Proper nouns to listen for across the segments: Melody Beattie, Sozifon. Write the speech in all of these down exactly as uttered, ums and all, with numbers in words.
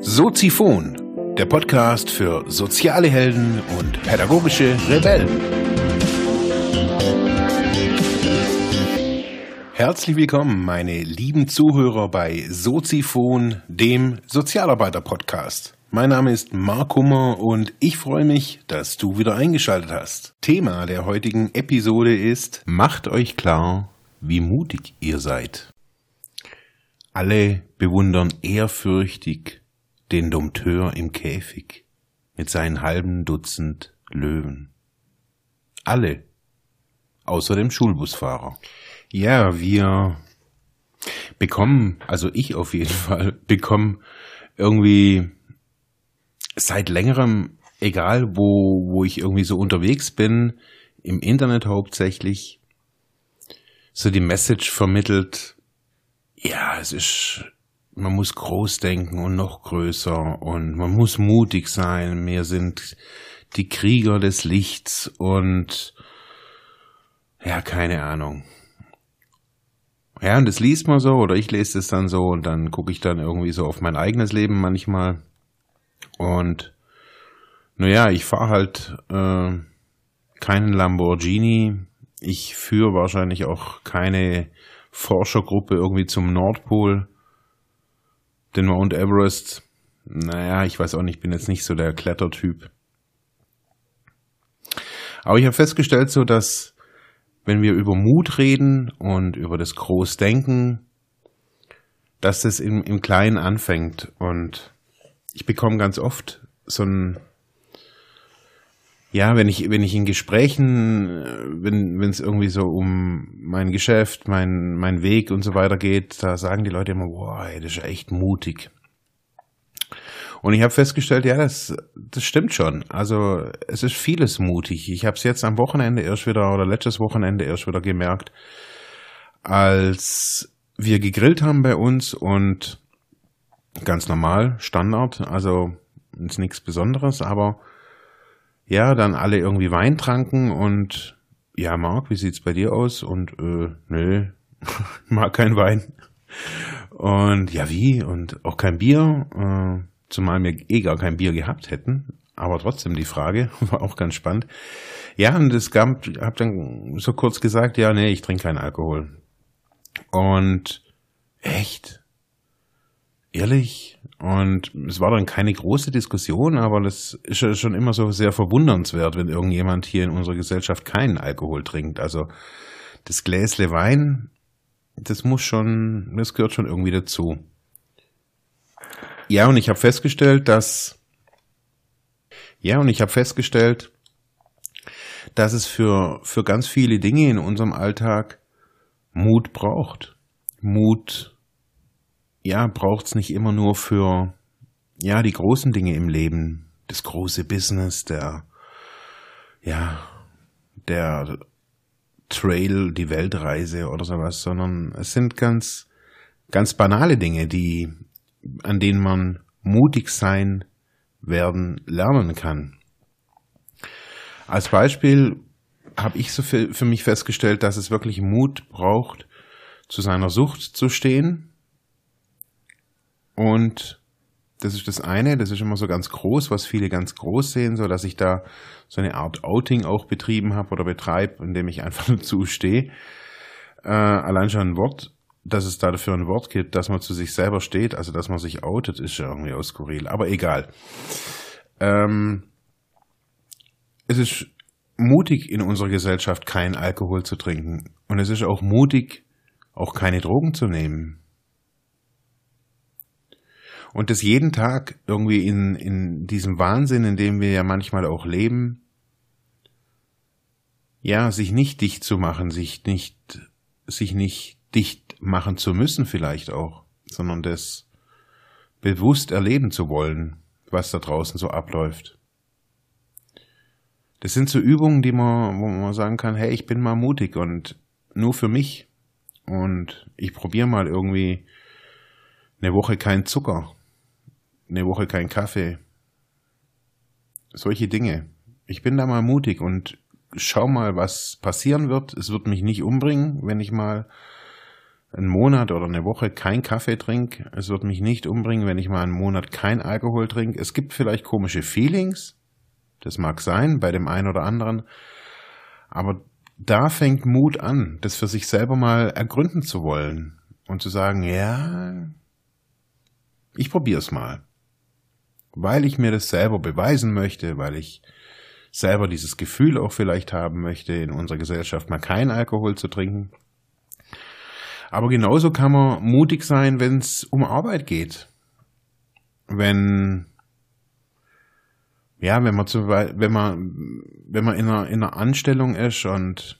Sozifon, der Podcast für soziale Helden und pädagogische Rebellen. Herzlich willkommen, meine lieben Zuhörer bei Sozifon, dem Sozialarbeiter-Podcast. Mein Name ist Marc Hummer und ich freue mich, dass du wieder eingeschaltet hast. Thema der heutigen Episode ist: Macht euch klar, wie mutig ihr seid. Alle bewundern ehrfürchtig den Dompteur im Käfig mit seinen halben Dutzend Löwen. Alle, außer dem Schulbusfahrer. Ja, wir bekommen, also ich auf jeden Fall, bekomme irgendwie seit längerem, egal wo, wo ich irgendwie so unterwegs bin, im Internet hauptsächlich, so die Message vermittelt, ja, es ist, man muss groß denken und noch größer und man muss mutig sein, wir sind die Krieger des Lichts und ja, keine Ahnung. Ja, und das liest man so oder ich lese es dann so und dann gucke ich dann irgendwie so auf mein eigenes Leben manchmal. Und naja, ich fahre halt äh, keinen Lamborghini, ich führe wahrscheinlich auch keine Forschergruppe irgendwie zum Nordpol, den Mount Everest. Naja, ich weiß auch nicht, ich bin jetzt nicht so der Klettertyp. Aber ich habe festgestellt, so dass, wenn wir über Mut reden und über das Großdenken, dass das im, im Kleinen anfängt. Und ich bekomme ganz oft so ein, ja, wenn ich, wenn ich in Gesprächen, wenn, wenn es irgendwie so um mein Geschäft, mein, mein Weg und so weiter geht, da sagen die Leute immer, wow, das ist echt mutig. Und ich habe festgestellt, ja, das, das stimmt schon. Also es ist vieles mutig. Ich habe es jetzt am Wochenende erst wieder oder letztes Wochenende erst wieder gemerkt, als wir gegrillt haben bei uns und ganz normal, Standard, also ist nichts Besonderes, aber ja, dann alle irgendwie Wein tranken und ja, Marc, wie sieht's bei dir aus? Und äh, nö, mag kein Wein. Und ja, wie? Und auch kein Bier, äh, zumal wir eh gar kein Bier gehabt hätten, aber trotzdem die Frage war auch ganz spannend. Ja, und es gab, hab dann so kurz gesagt, ja, nee, ich trinke keinen Alkohol. Und echt? Ehrlich? Und es war dann keine große Diskussion, aber das ist ja schon immer so sehr verwundernswert, wenn irgendjemand hier in unserer Gesellschaft keinen Alkohol trinkt. Also das Gläsle Wein, das muss schon, das gehört schon irgendwie dazu. Ja, und ich habe festgestellt, dass ja, und ich habe festgestellt, dass es für für ganz viele Dinge in unserem Alltag Mut braucht. Mut, ja, braucht's nicht immer nur für ja, die großen Dinge im Leben, das große Business, der ja, der Trail, die Weltreise oder sowas, sondern es sind ganz ganz banale Dinge, die an denen man mutig sein werden lernen kann. Als Beispiel habe ich so für, für mich festgestellt, dass es wirklich Mut braucht, zu seiner Sucht zu stehen. Und das ist das eine, das ist immer so ganz groß, was viele ganz groß sehen, so dass ich da so eine Art Outing auch betrieben habe oder betreibe, indem ich einfach dazu stehe. Äh, allein schon ein Wort, dass es da dafür ein Wort gibt, dass man zu sich selber steht, also dass man sich outet, ist ja irgendwie auch skurril, aber egal. Ähm, es ist mutig in unserer Gesellschaft, keinen Alkohol zu trinken. Und es ist auch mutig, auch keine Drogen zu nehmen. Und das jeden Tag irgendwie in, in diesem Wahnsinn, in dem wir ja manchmal auch leben, ja, sich nicht dicht zu machen, sich nicht, sich nicht dicht machen zu müssen vielleicht auch, sondern das bewusst erleben zu wollen, was da draußen so abläuft. Das sind so Übungen, die man, wo man sagen kann, hey, ich bin mal mutig und nur für mich und ich probiere mal irgendwie eine Woche kein Zucker, eine Woche kein Kaffee, solche Dinge. Ich bin da mal mutig und schau mal, was passieren wird. Es wird mich nicht umbringen, wenn ich mal einen Monat oder eine Woche keinen Kaffee trinke. Es wird mich nicht umbringen, wenn ich mal einen Monat keinen Alkohol trinke. Es gibt vielleicht komische Feelings. Das mag sein, bei dem einen oder anderen. Aber da fängt Mut an, das für sich selber mal ergründen zu wollen. Und zu sagen, ja, ich probiere es mal. Weil ich mir das selber beweisen möchte, weil ich selber dieses Gefühl auch vielleicht haben möchte, in unserer Gesellschaft mal keinen Alkohol zu trinken. Aber genauso kann man mutig sein, wenn es um Arbeit geht. Wenn, ja, wenn man zum Beispiel, wenn man, wenn man in einer, in einer Anstellung ist, und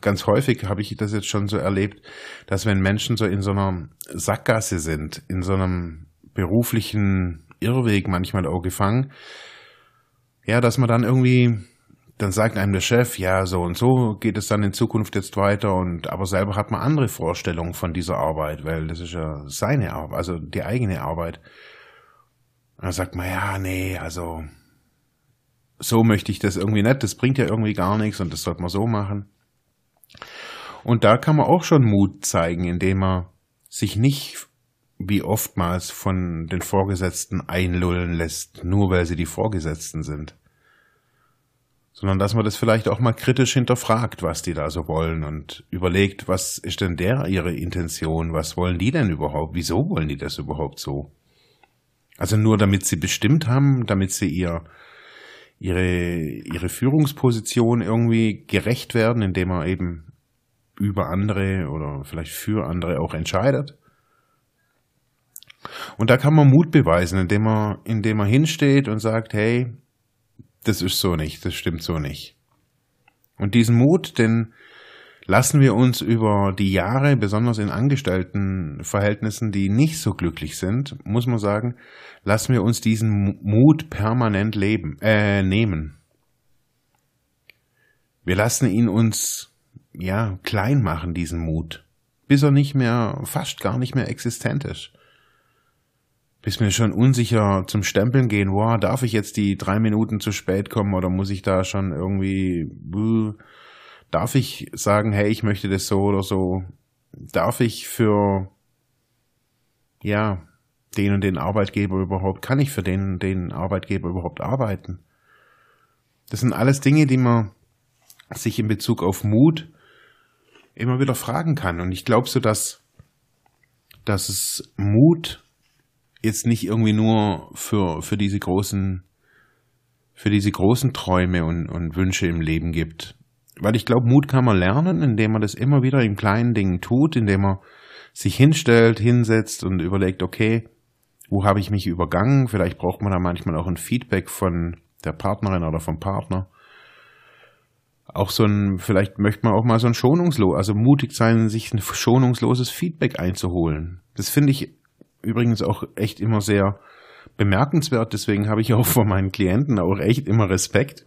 ganz häufig habe ich das jetzt schon so erlebt, dass wenn Menschen so in so einer Sackgasse sind, in so einem beruflichen Irrweg manchmal auch gefangen, ja, dass man dann irgendwie, dann sagt einem der Chef, ja, so und so geht es dann in Zukunft jetzt weiter, und aber selber hat man andere Vorstellungen von dieser Arbeit, weil das ist ja seine Arbeit, also die eigene Arbeit. Und dann sagt man, ja, nee, also so möchte ich das irgendwie nicht, das bringt ja irgendwie gar nichts und das sollte man so machen. Und da kann man auch schon Mut zeigen, indem man sich nicht wie oftmals von den Vorgesetzten einlullen lässt, nur weil sie die Vorgesetzten sind. Sondern dass man das vielleicht auch mal kritisch hinterfragt, was die da so wollen, und überlegt, was ist denn der ihre Intention, was wollen die denn überhaupt, wieso wollen die das überhaupt so? Also nur damit sie bestimmt haben, damit sie ihr, ihre, ihre Führungsposition irgendwie gerecht werden, indem man eben über andere oder vielleicht für andere auch entscheidet. Und da kann man Mut beweisen, indem man, indem man hinsteht und sagt, hey, das ist so nicht, das stimmt so nicht. Und diesen Mut, den lassen wir uns über die Jahre, besonders in Angestelltenverhältnissen, die nicht so glücklich sind, muss man sagen, lassen wir uns diesen Mut permanent leben, äh, nehmen. Wir lassen ihn uns, ja, klein machen, diesen Mut, bis er nicht mehr, fast gar nicht mehr existent ist. Bis mir schon unsicher zum Stempeln gehen, wow, darf ich jetzt die drei Minuten zu spät kommen, oder muss ich da schon irgendwie, buh, darf ich sagen, hey, ich möchte das so oder so, darf ich für, ja, den und den Arbeitgeber überhaupt, kann ich für den und den Arbeitgeber überhaupt arbeiten? Das sind alles Dinge, die man sich in Bezug auf Mut immer wieder fragen kann. Und ich glaube so, dass, dass es Mut jetzt nicht irgendwie nur für, für diese großen, für diese großen Träume und, und Wünsche im Leben gibt. Weil ich glaube, Mut kann man lernen, indem man das immer wieder in kleinen Dingen tut, indem man sich hinstellt, hinsetzt und überlegt, okay, wo habe ich mich übergangen? Vielleicht braucht man da manchmal auch ein Feedback von der Partnerin oder vom Partner. Auch so ein, vielleicht möchte man auch mal so ein schonungslos, also mutig sein, sich ein schonungsloses Feedback einzuholen. Das finde ich übrigens auch echt immer sehr bemerkenswert, deswegen habe ich auch vor meinen Klienten auch echt immer Respekt,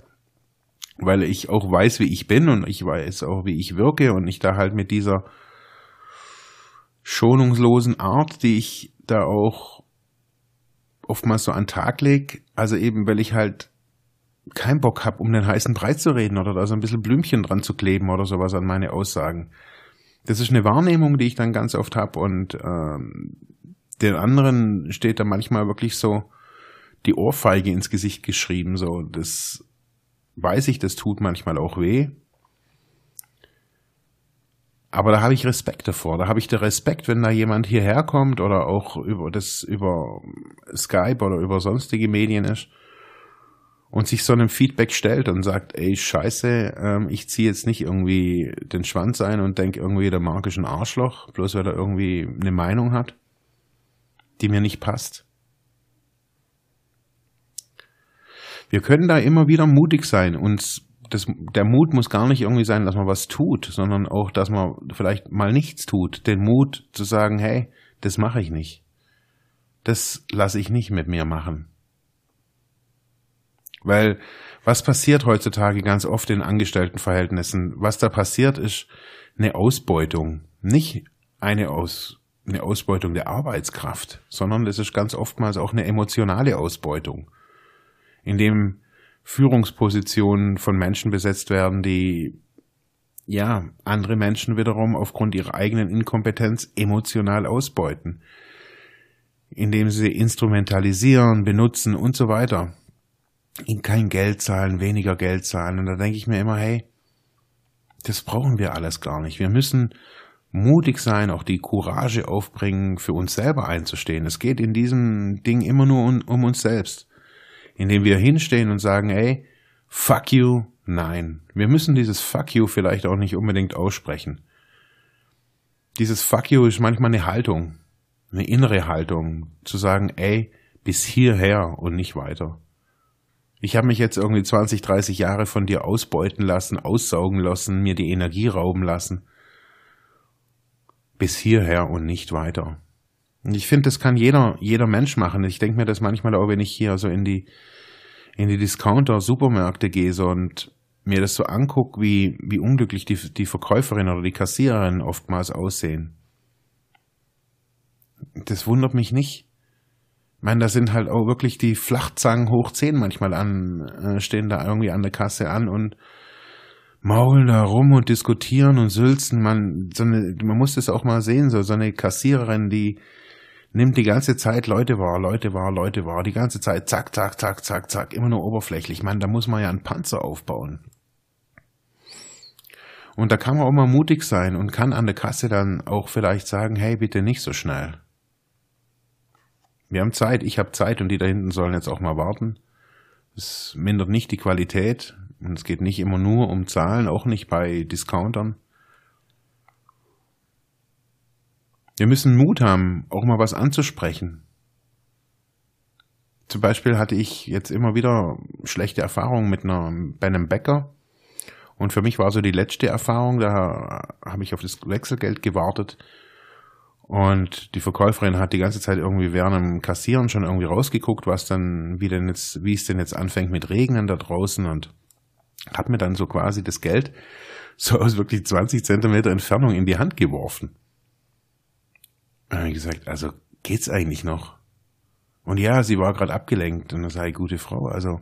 weil ich auch weiß, wie ich bin, und ich weiß auch, wie ich wirke, und ich da halt mit dieser schonungslosen Art, die ich da auch oftmals so an den Tag lege, also eben, weil ich halt keinen Bock habe, um den heißen Brei zu reden oder da so ein bisschen Blümchen dran zu kleben oder sowas an meine Aussagen. Das ist eine Wahrnehmung, die ich dann ganz oft habe, und ähm, den anderen steht da manchmal wirklich so die Ohrfeige ins Gesicht geschrieben, so, das weiß ich, das tut manchmal auch weh. Aber da habe ich Respekt davor, da habe ich den Respekt, wenn da jemand hierher kommt oder auch über das, über Skype oder über sonstige Medien ist und sich so einem Feedback stellt und sagt, ey, scheiße, ich ziehe jetzt nicht irgendwie den Schwanz ein und denke irgendwie, der Marc ist ein Arschloch, bloß weil er irgendwie eine Meinung hat, die mir nicht passt. Wir können da immer wieder mutig sein, und das, der Mut muss gar nicht irgendwie sein, dass man was tut, sondern auch, dass man vielleicht mal nichts tut. Den Mut zu sagen, hey, das mache ich nicht. Das lasse ich nicht mit mir machen. Weil was passiert heutzutage ganz oft in Angestelltenverhältnissen? Was da passiert, ist eine Ausbeutung, nicht eine Ausbeutung. Eine Ausbeutung der Arbeitskraft, sondern das ist ganz oftmals auch eine emotionale Ausbeutung, indem Führungspositionen von Menschen besetzt werden, die ja andere Menschen wiederum aufgrund ihrer eigenen Inkompetenz emotional ausbeuten, indem sie instrumentalisieren, benutzen und so weiter. Ihnen kein Geld zahlen, weniger Geld zahlen. Und da denke ich mir immer, hey, das brauchen wir alles gar nicht. Wir müssen mutig sein, auch die Courage aufbringen, für uns selber einzustehen. Es geht in diesem Ding immer nur um, um uns selbst. Indem wir hinstehen und sagen, ey, fuck you, nein. Wir müssen dieses fuck you vielleicht auch nicht unbedingt aussprechen. Dieses fuck you ist manchmal eine Haltung, eine innere Haltung, zu sagen, ey, bis hierher und nicht weiter. Ich habe mich jetzt irgendwie zwanzig, dreißig Jahre von dir ausbeuten lassen, aussaugen lassen, mir die Energie rauben lassen. Bis hierher und nicht weiter. Und ich finde, das kann jeder, jeder Mensch machen. Ich denke mir das manchmal auch, wenn ich hier so in die, in die Discounter-Supermärkte gehe so und mir das so angucke, wie, wie unglücklich die, die Verkäuferin oder die Kassiererin oftmals aussehen. Das wundert mich nicht. Ich meine, da sind halt auch wirklich die Flachzangen hoch zehn manchmal an, äh, stehen da irgendwie an der Kasse an und maulen da rum und diskutieren und sülzen. Man, so eine, man muss das auch mal sehen, so, so eine Kassiererin, die nimmt die ganze Zeit Leute wahr, Leute wahr, Leute wahr, die ganze Zeit zack, zack, zack, zack, zack, immer nur oberflächlich. Man, da muss man ja einen Panzer aufbauen. Und da kann man auch mal mutig sein und kann an der Kasse dann auch vielleicht sagen, hey, bitte nicht so schnell. Wir haben Zeit, ich habe Zeit und die da hinten sollen jetzt auch mal warten. Es mindert nicht die Qualität und es geht nicht immer nur um Zahlen, auch nicht bei Discountern. Wir müssen Mut haben, auch mal was anzusprechen. Zum Beispiel hatte ich jetzt immer wieder schlechte Erfahrungen mit einer, bei einem Bäcker und für mich war so die letzte Erfahrung, da habe ich auf das Wechselgeld gewartet. Und die Verkäuferin hat die ganze Zeit irgendwie während dem Kassieren schon irgendwie rausgeguckt, was dann, wie denn jetzt, wie es denn jetzt anfängt mit Regnen da draußen und hat mir dann so quasi das Geld so aus wirklich zwanzig Zentimeter Entfernung in die Hand geworfen. Und habe ich gesagt, also geht's eigentlich noch? Und ja, sie war gerade abgelenkt und das sei gute Frau, also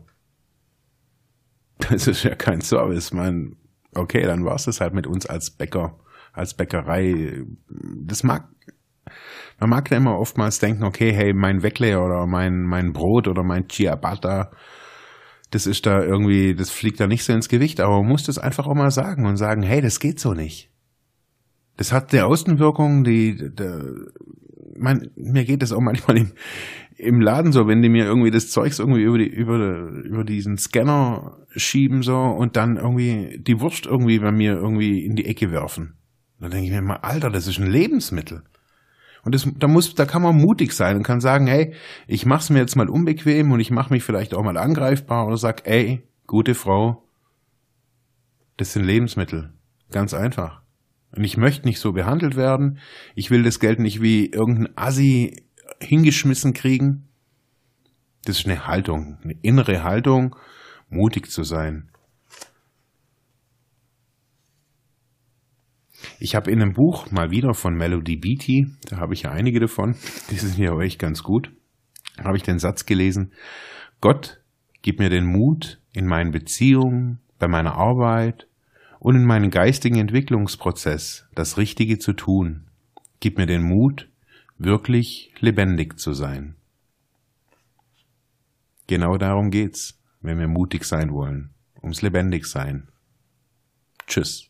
das ist ja kein Service, man. Okay, dann war's das halt mit uns als Bäcker. Als Bäckerei, das mag, man mag da immer oftmals denken, okay, hey, mein Weckle oder mein, mein Brot oder mein Ciabatta, das ist da irgendwie, das fliegt da nicht so ins Gewicht, aber man muss das einfach auch mal sagen und sagen, hey, das geht so nicht. Das hat eine Außenwirkung, die, die mein, mir geht das auch manchmal im, im Laden so, wenn die mir irgendwie das Zeugs irgendwie über, die, über, über diesen Scanner schieben so und dann irgendwie die Wurst irgendwie bei mir irgendwie in die Ecke werfen. Da denke ich mir mal, Alter, das ist ein Lebensmittel. Und das, da, muss, da kann man mutig sein und kann sagen, hey, ich mache es mir jetzt mal unbequem und ich mache mich vielleicht auch mal angreifbar oder sag, ey, gute Frau, das sind Lebensmittel. Ganz einfach. Und ich möchte nicht so behandelt werden. Ich will das Geld nicht wie irgendein Assi hingeschmissen kriegen. Das ist eine Haltung, eine innere Haltung, mutig zu sein. Ich habe in einem Buch mal wieder von Melody Beattie, da habe ich ja einige davon, die sind ja echt ganz gut, habe ich den Satz gelesen, Gott, gib mir den Mut in meinen Beziehungen, bei meiner Arbeit und in meinem geistigen Entwicklungsprozess, das Richtige zu tun. Gib mir den Mut, wirklich lebendig zu sein. Genau darum geht's, wenn wir mutig sein wollen, ums Lebendigsein. Tschüss.